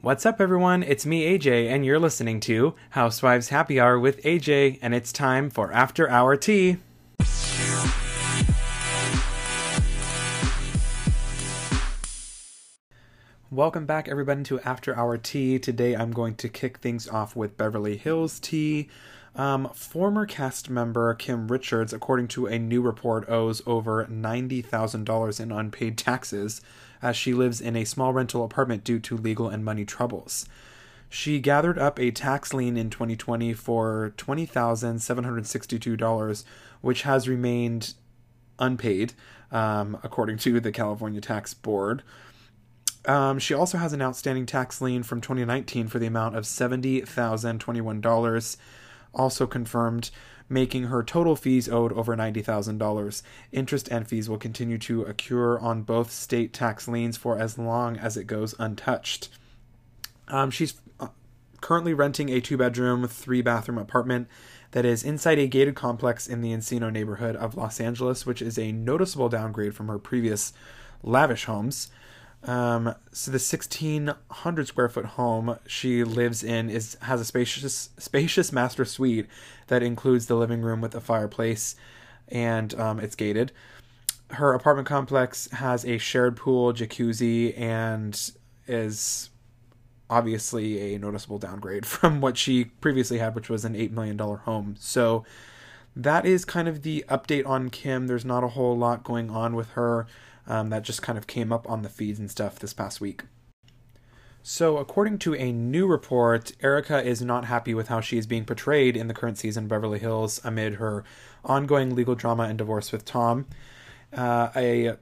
What's up, everyone? It's me, AJ, and you're listening to Housewives Happy Hour with AJ, and it's time for After Hour Tea. Welcome back, everybody, to After Hour Tea. Today, I'm going to kick things off with Beverly Hills Tea. Former cast member Kim Richards, according to a new report, owes over $90,000 in unpaid taxes as she lives in a small rental apartment due to legal and money troubles. She gathered up a tax lien in 2020 for $20,762, which has remained unpaid, according to the California Tax Board. She also has an outstanding tax lien from 2019 for the amount of $70,021, also confirmed, making her total fees owed over $90,000. Interest and fees will continue to accrue on both state tax liens for as long as it goes untouched. She's currently renting a 2-bedroom, 3-bathroom apartment that is inside a gated complex in the Encino neighborhood of Los Angeles, which is a noticeable downgrade from her previous lavish homes. So the 1,600 square foot home she lives in has a spacious master suite that includes the living room with a fireplace, and it's gated. Her apartment complex has a shared pool, jacuzzi, and is obviously a noticeable downgrade from what she previously had, which was an $8 million home. So that is kind of the update on Kim. There's not a whole lot going on with her. That just kind of came up on the feeds and stuff this past week. So according to a new report, Erica is not happy with how she is being portrayed in the current season of Beverly Hills amid her ongoing legal drama and divorce with Tom. A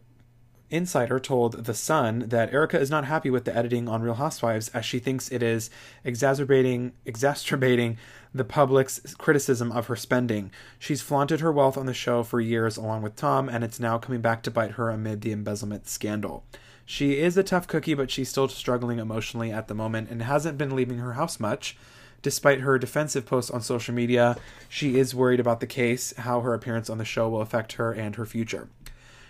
insider told The Sun that Erica is not happy with the editing on Real Housewives as she thinks it is exacerbating the public's criticism of her spending. She's flaunted her wealth on the show for years along with Tom, and it's now coming back to bite her amid the embezzlement scandal. She is a tough cookie, but she's still struggling emotionally at the moment and hasn't been leaving her house much. Despite her defensive posts on social media, she is worried about the case, how her appearance on the show will affect her and her future.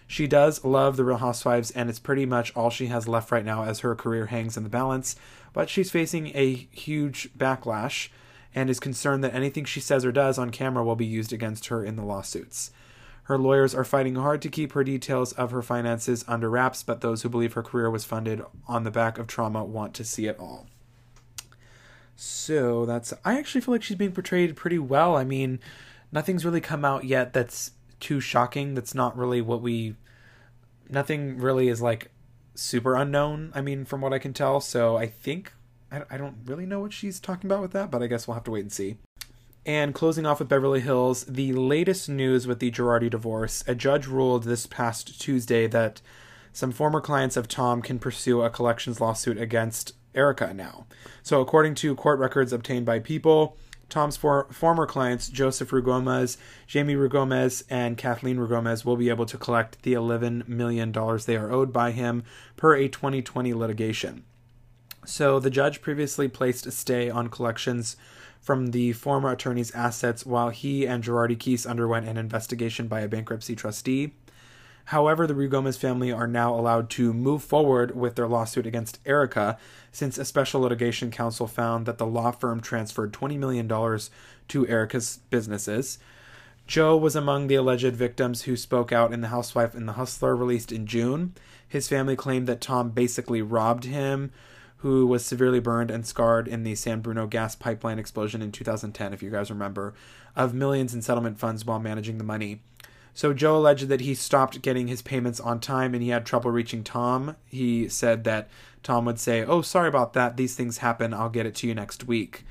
She does love The Real Housewives, and it's pretty much all she has left right now as her career hangs in the balance, but she's facing a huge backlash and is concerned that anything she says or does on camera will be used against her in the lawsuits. Her lawyers are fighting hard to keep her details of her finances under wraps, but those who believe her career was funded on the back of trauma want to see it all. So that's... I actually feel like she's being portrayed pretty well. I mean, nothing's really come out yet that's too shocking. That's not really what we... Nothing really is like super unknown, I mean, from what I can tell. So I think I don't really know what she's talking about with that, but I guess we'll have to wait and see. And closing off with Beverly Hills, the latest news with the Girardi divorce, a judge ruled this past Tuesday that some former clients of Tom can pursue a collections lawsuit against Erica now. So according to court records obtained by People, Tom's former clients, Joseph Ruigomez, Jamie Ruigomez, and Kathleen Ruigomez, will be able to collect the $11 million they are owed by him per a 2020 litigation. So the judge previously placed a stay on collections from the former attorney's assets while he and Girardi Keese underwent an investigation by a bankruptcy trustee. However, the Ruigomez family are now allowed to move forward with their lawsuit against Erica, since a special litigation counsel found that the law firm transferred $20 million to Erica's businesses. Joe was among the alleged victims who spoke out in The Housewife and the Hustler, released in June. His family claimed that Tom basically robbed him, who was severely burned and scarred in the San Bruno gas pipeline explosion in 2010, if you guys remember, of millions in settlement funds while managing the money. So Joe alleged that he stopped getting his payments on time and he had trouble reaching Tom. He said that Tom would say, "Oh, sorry about that. These things happen. I'll get it to you next week."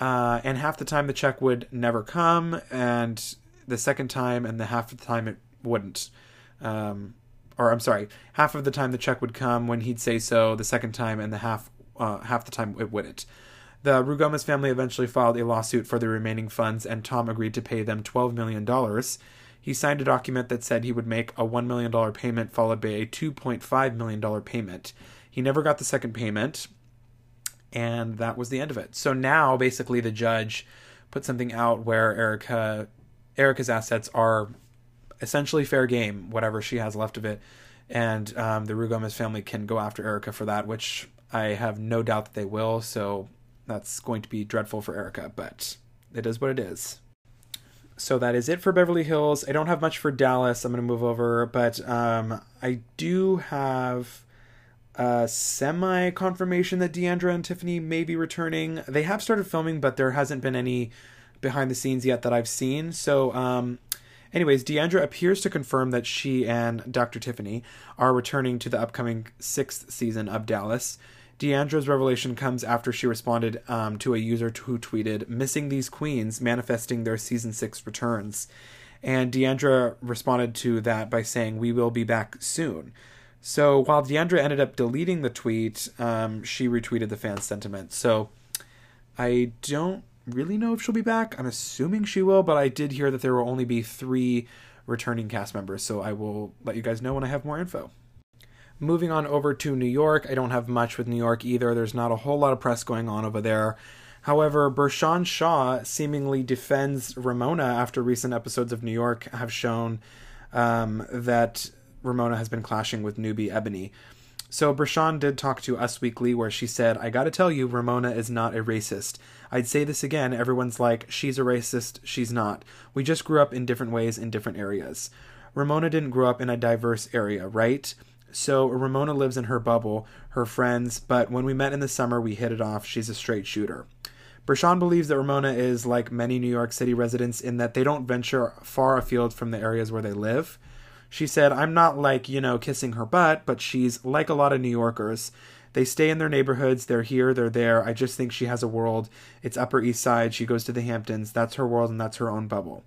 And half the time the check would never come, and the second time and the half of the time it wouldn't. Half of the time the check would come when he'd say so, the second time, and the half the time it wouldn't. The Ruigomez family eventually filed a lawsuit for the remaining funds, and Tom agreed to pay them $12 million. He signed a document that said he would make a $1 million payment followed by a $2.5 million payment. He never got the second payment, and that was the end of it. So now, basically, the judge put something out where Erica's assets are essentially fair game, whatever she has left of it, and the Ruigomez family can go after Erica for that, which I have no doubt that they will, so that's going to be dreadful for Erica, but it is what it is. So that is it for Beverly Hills. I don't have much for Dallas. I'm going to move over, but I do have a semi-confirmation that D'Andra and Tiffany may be returning. They have started filming, but there hasn't been any behind the scenes yet that I've seen. So anyways, D'Andra appears to confirm that she and Dr. Tiffany are returning to the upcoming 6th season of Dallas. D'Andra's revelation comes after she responded to a user who tweeted, "Missing these queens, manifesting their season 6 returns." And D'Andra responded to that by saying, "We will be back soon." So while D'Andra ended up deleting the tweet, she retweeted the fan sentiment. So I don't really know if she'll be back. I'm assuming she will, but I did hear that there will only be 3 returning cast members. So I will let you guys know when I have more info. Moving on over to New York, I don't have much with New York either. There's not a whole lot of press going on over there. However, Bershan Shaw seemingly defends Ramona after recent episodes of New York have shown that Ramona has been clashing with newbie Ebony. So Bershan did talk to Us Weekly, where she said, "I gotta tell you, Ramona is not a racist. I'd say this again, everyone's like, she's a racist, she's not. We just grew up in different ways in different areas. Ramona didn't grow up in a diverse area, right? So Ramona lives in her bubble, her friends, but when we met in the summer, we hit it off. She's a straight shooter." Bershan believes that Ramona is like many New York City residents in that they don't venture far afield from the areas where they live. She said, "I'm not like, you know, kissing her butt, but she's like a lot of New Yorkers. They stay in their neighborhoods. They're here, they're there. I just think she has a world. It's Upper East Side. She goes to the Hamptons. That's her world and that's her own bubble."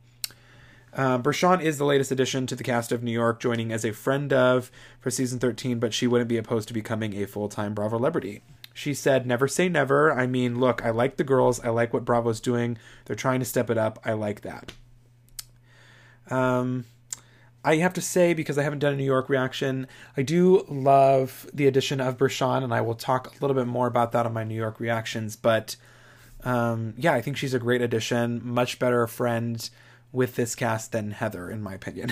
Bershan is the latest addition to the cast of New York, joining as a friend of for season 13, but she wouldn't be opposed to becoming a full-time Bravo celebrity. She said, "Never say never. I mean, look, I like the girls. I like what Bravo's doing. They're trying to step it up. I like that." I have to say, because I haven't done a New York reaction, I do love the addition of Bershan, and I will talk a little bit more about that on my New York reactions, but yeah, I think she's a great addition, much better friend with this cast than Heather, in my opinion.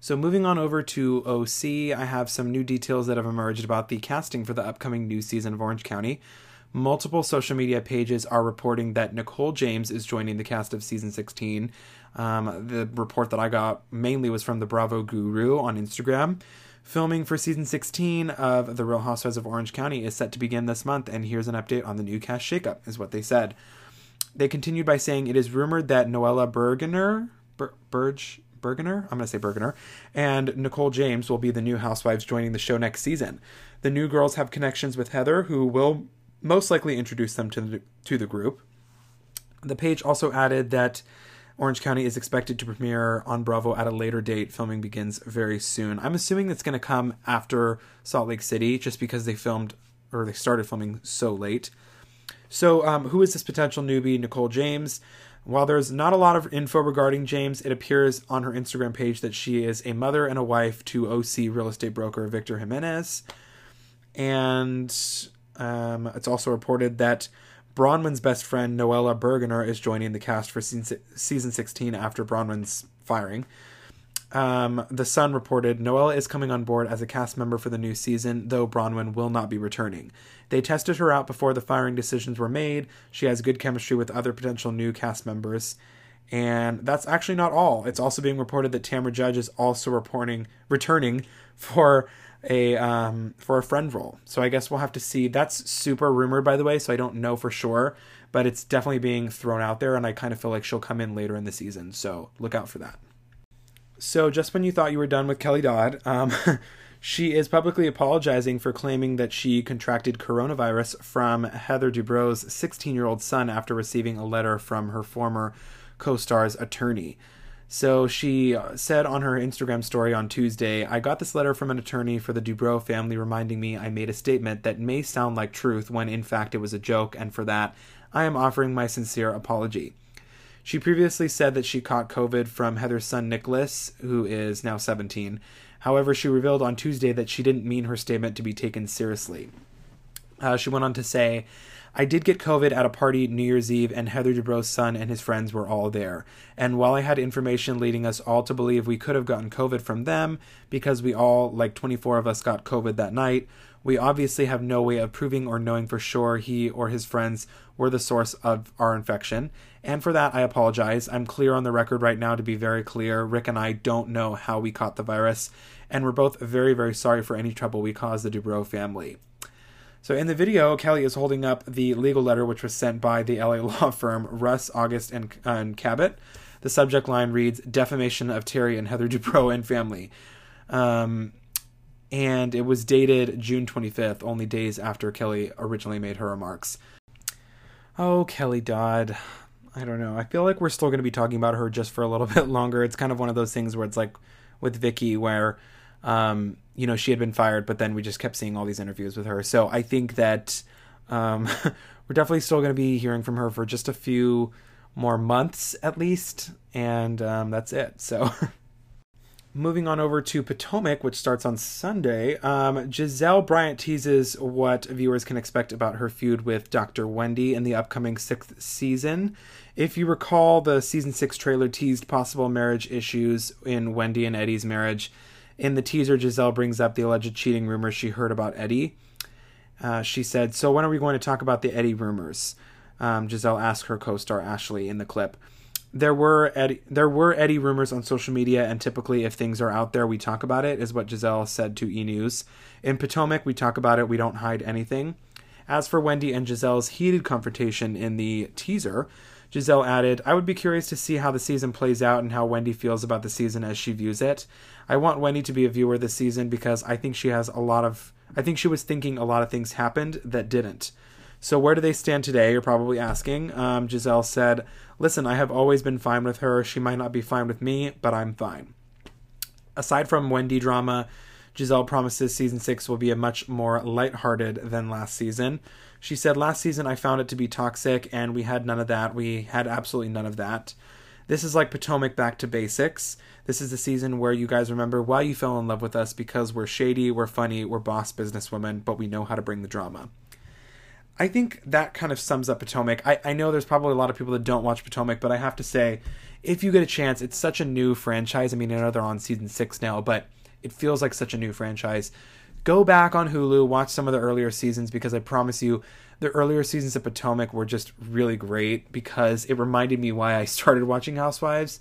So moving on over to OC, I have some new details that have emerged about the casting for the upcoming new season of Orange County. Multiple social media pages are reporting that Nicole James is joining the cast of season 16. The report that I got mainly was from the Bravo Guru on Instagram. Filming for season 16 of The Real Housewives of Orange County is set to begin this month, and here's an update on the new cast shakeup, is what they said. They continued by saying, "It is rumored that Noella Bergener, Bergener, and Nicole James will be the new housewives joining the show next season. The new girls have connections with Heather, who will most likely introduce them to the group." The page also added that Orange County is expected to premiere on Bravo at a later date. Filming begins very soon. I'm assuming that's going to come after Salt Lake City, just because they started filming so late. So who is this potential newbie, Nicole James? While there's not a lot of info regarding James, it appears on her Instagram page that she is a mother and a wife to OC real estate broker Victor Jimenez. And it's also reported that Bronwyn's best friend, Noella Bergener, is joining the cast for season 16 after Bronwyn's firing. The Sun reported, "Noella is coming on board as a cast member for the new season, though Bronwyn will not be returning. They tested her out before the firing decisions were made. She has good chemistry with other potential new cast members." And that's actually not all. It's also being reported that Tamra Judge is also returning for a friend role. So I guess we'll have to see. That's super rumored, by the way, so I don't know for sure, but it's definitely being thrown out there, and I kind of feel like she'll come in later in the season. So look out for that. So just when you thought you were done with Kelly Dodd, she is publicly apologizing for claiming that she contracted coronavirus from Heather Dubrow's 16-year-old son after receiving a letter from her former co-star's attorney. So she said on her Instagram story on Tuesday, "I got this letter from an attorney for the Dubrow family reminding me I made a statement that may sound like truth when in fact it was a joke, and for that, I am offering my sincere apology." She previously said that she caught COVID from Heather's son, Nicholas, who is now 17. However, she revealed on Tuesday that she didn't mean her statement to be taken seriously. She went on to say, "I did get COVID at a party New Year's Eve, and Heather Dubrow's son and his friends were all there. And while I had information leading us all to believe we could have gotten COVID from them, because we all, like 24 of us, got COVID that night, We obviously have no way of proving or knowing for sure he or his friends were the source of our infection. And for that, I apologize. I'm clear on the record right now to be very clear. Rick and I don't know how we caught the virus, and we're both very, very sorry for any trouble we caused the Dubrow family. So in the video, Kelly is holding up the legal letter which was sent by the LA law firm Russ, August, and Cabot. The subject line reads, "Defamation of Terry and Heather Dubrow and Family." And it was dated June 25th, only days after Kelly originally made her remarks. Oh, Kelly Dodd. I don't know. I feel like we're still going to be talking about her just for a little bit longer. It's kind of one of those things where it's like with Vicky where, you know, she had been fired, but then we just kept seeing all these interviews with her. So I think that we're definitely still going to be hearing from her for just a few more months at least. And that's it. So... Moving on over to Potomac, which starts on Sunday, Giselle Bryant teases what viewers can expect about her feud with Dr. Wendy in the upcoming 6th season. If you recall, the season 6 trailer teased possible marriage issues in Wendy and Eddie's marriage. In the teaser, Giselle brings up the alleged cheating rumors she heard about Eddie. She said, "So when are we going to talk about the Eddie rumors?" Giselle asked her co-star Ashley in the clip. There were Eddie rumors on social media, and typically if things are out there, we talk about it, is what Giselle said to E! News. In Potomac, we talk about it. We don't hide anything. As for Wendy and Giselle's heated confrontation in the teaser, Giselle added, "I would be curious to see how the season plays out and how Wendy feels about the season as she views it. I want Wendy to be a viewer this season because I think she was thinking a lot of things happened that didn't. So where do they stand today?" You're probably asking. Giselle said, "Listen, I have always been fine with her. She might not be fine with me, but I'm fine." Aside from Wendy drama, Giselle promises season 6 will be a much more lighthearted than last season. She said, "Last season I found it to be toxic and we had none of that. We had absolutely none of that. This is like Potomac back to basics. This is the season where you guys remember why you fell in love with us because we're shady, we're funny, we're boss businesswomen, but we know how to bring the drama." I think that kind of sums up Potomac. I know there's probably a lot of people that don't watch Potomac, but I have to say, if you get a chance, it's such a new franchise. I mean, I know they're on season 6 now, but it feels like such a new franchise. Go back on Hulu, watch some of the earlier seasons, because I promise you, the earlier seasons of Potomac were just really great, because it reminded me why I started watching Housewives,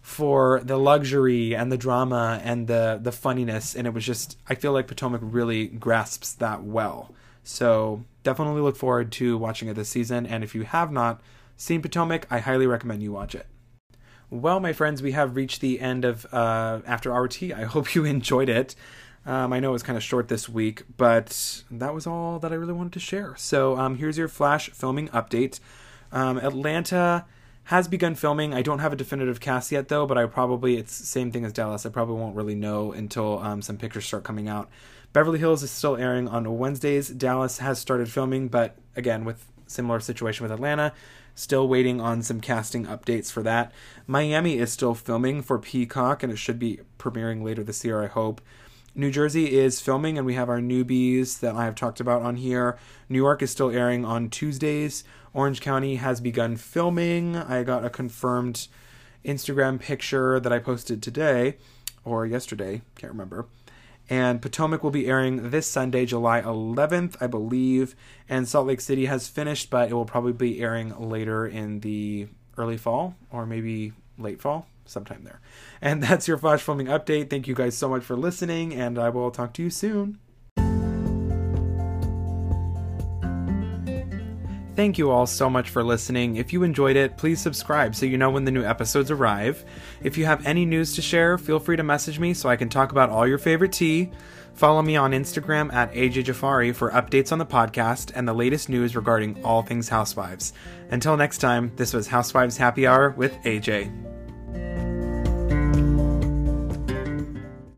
for the luxury and the drama and the funniness, and it was just, I feel like Potomac really grasps that well. So definitely look forward to watching it this season. And if you have not seen Potomac, I highly recommend you watch it. Well, my friends, we have reached the end of After Hour Tea. I hope you enjoyed it. I know it was kind of short this week, but that was all that I really wanted to share. So here's your flash filming update. Atlanta has begun filming. I don't have a definitive cast yet, though, but it's the same thing as Dallas. I probably won't really know until some pictures start coming out. Beverly Hills is still airing on Wednesdays. Dallas has started filming, but again, with similar situation with Atlanta, still waiting on some casting updates for that. Miami is still filming for Peacock, and it should be premiering later this year, I hope. New Jersey is filming, and we have our newbies that I have talked about on here. New York is still airing on Tuesdays. Orange County has begun filming. I got a confirmed Instagram picture that I posted today, or yesterday, can't remember. And Potomac will be airing this Sunday, July 11th, I believe. And Salt Lake City has finished, but it will probably be airing later in the early fall or maybe late fall, sometime there. And that's your flash filming update. Thank you guys so much for listening, and I will talk to you soon. Thank you all so much for listening. If you enjoyed it, please subscribe so you know when the new episodes arrive. If you have any news to share, feel free to message me so I can talk about all your favorite tea. Follow me on Instagram at AJ Jafari for updates on the podcast and the latest news regarding all things Housewives. Until next time, this was Housewives Happy Hour with AJ.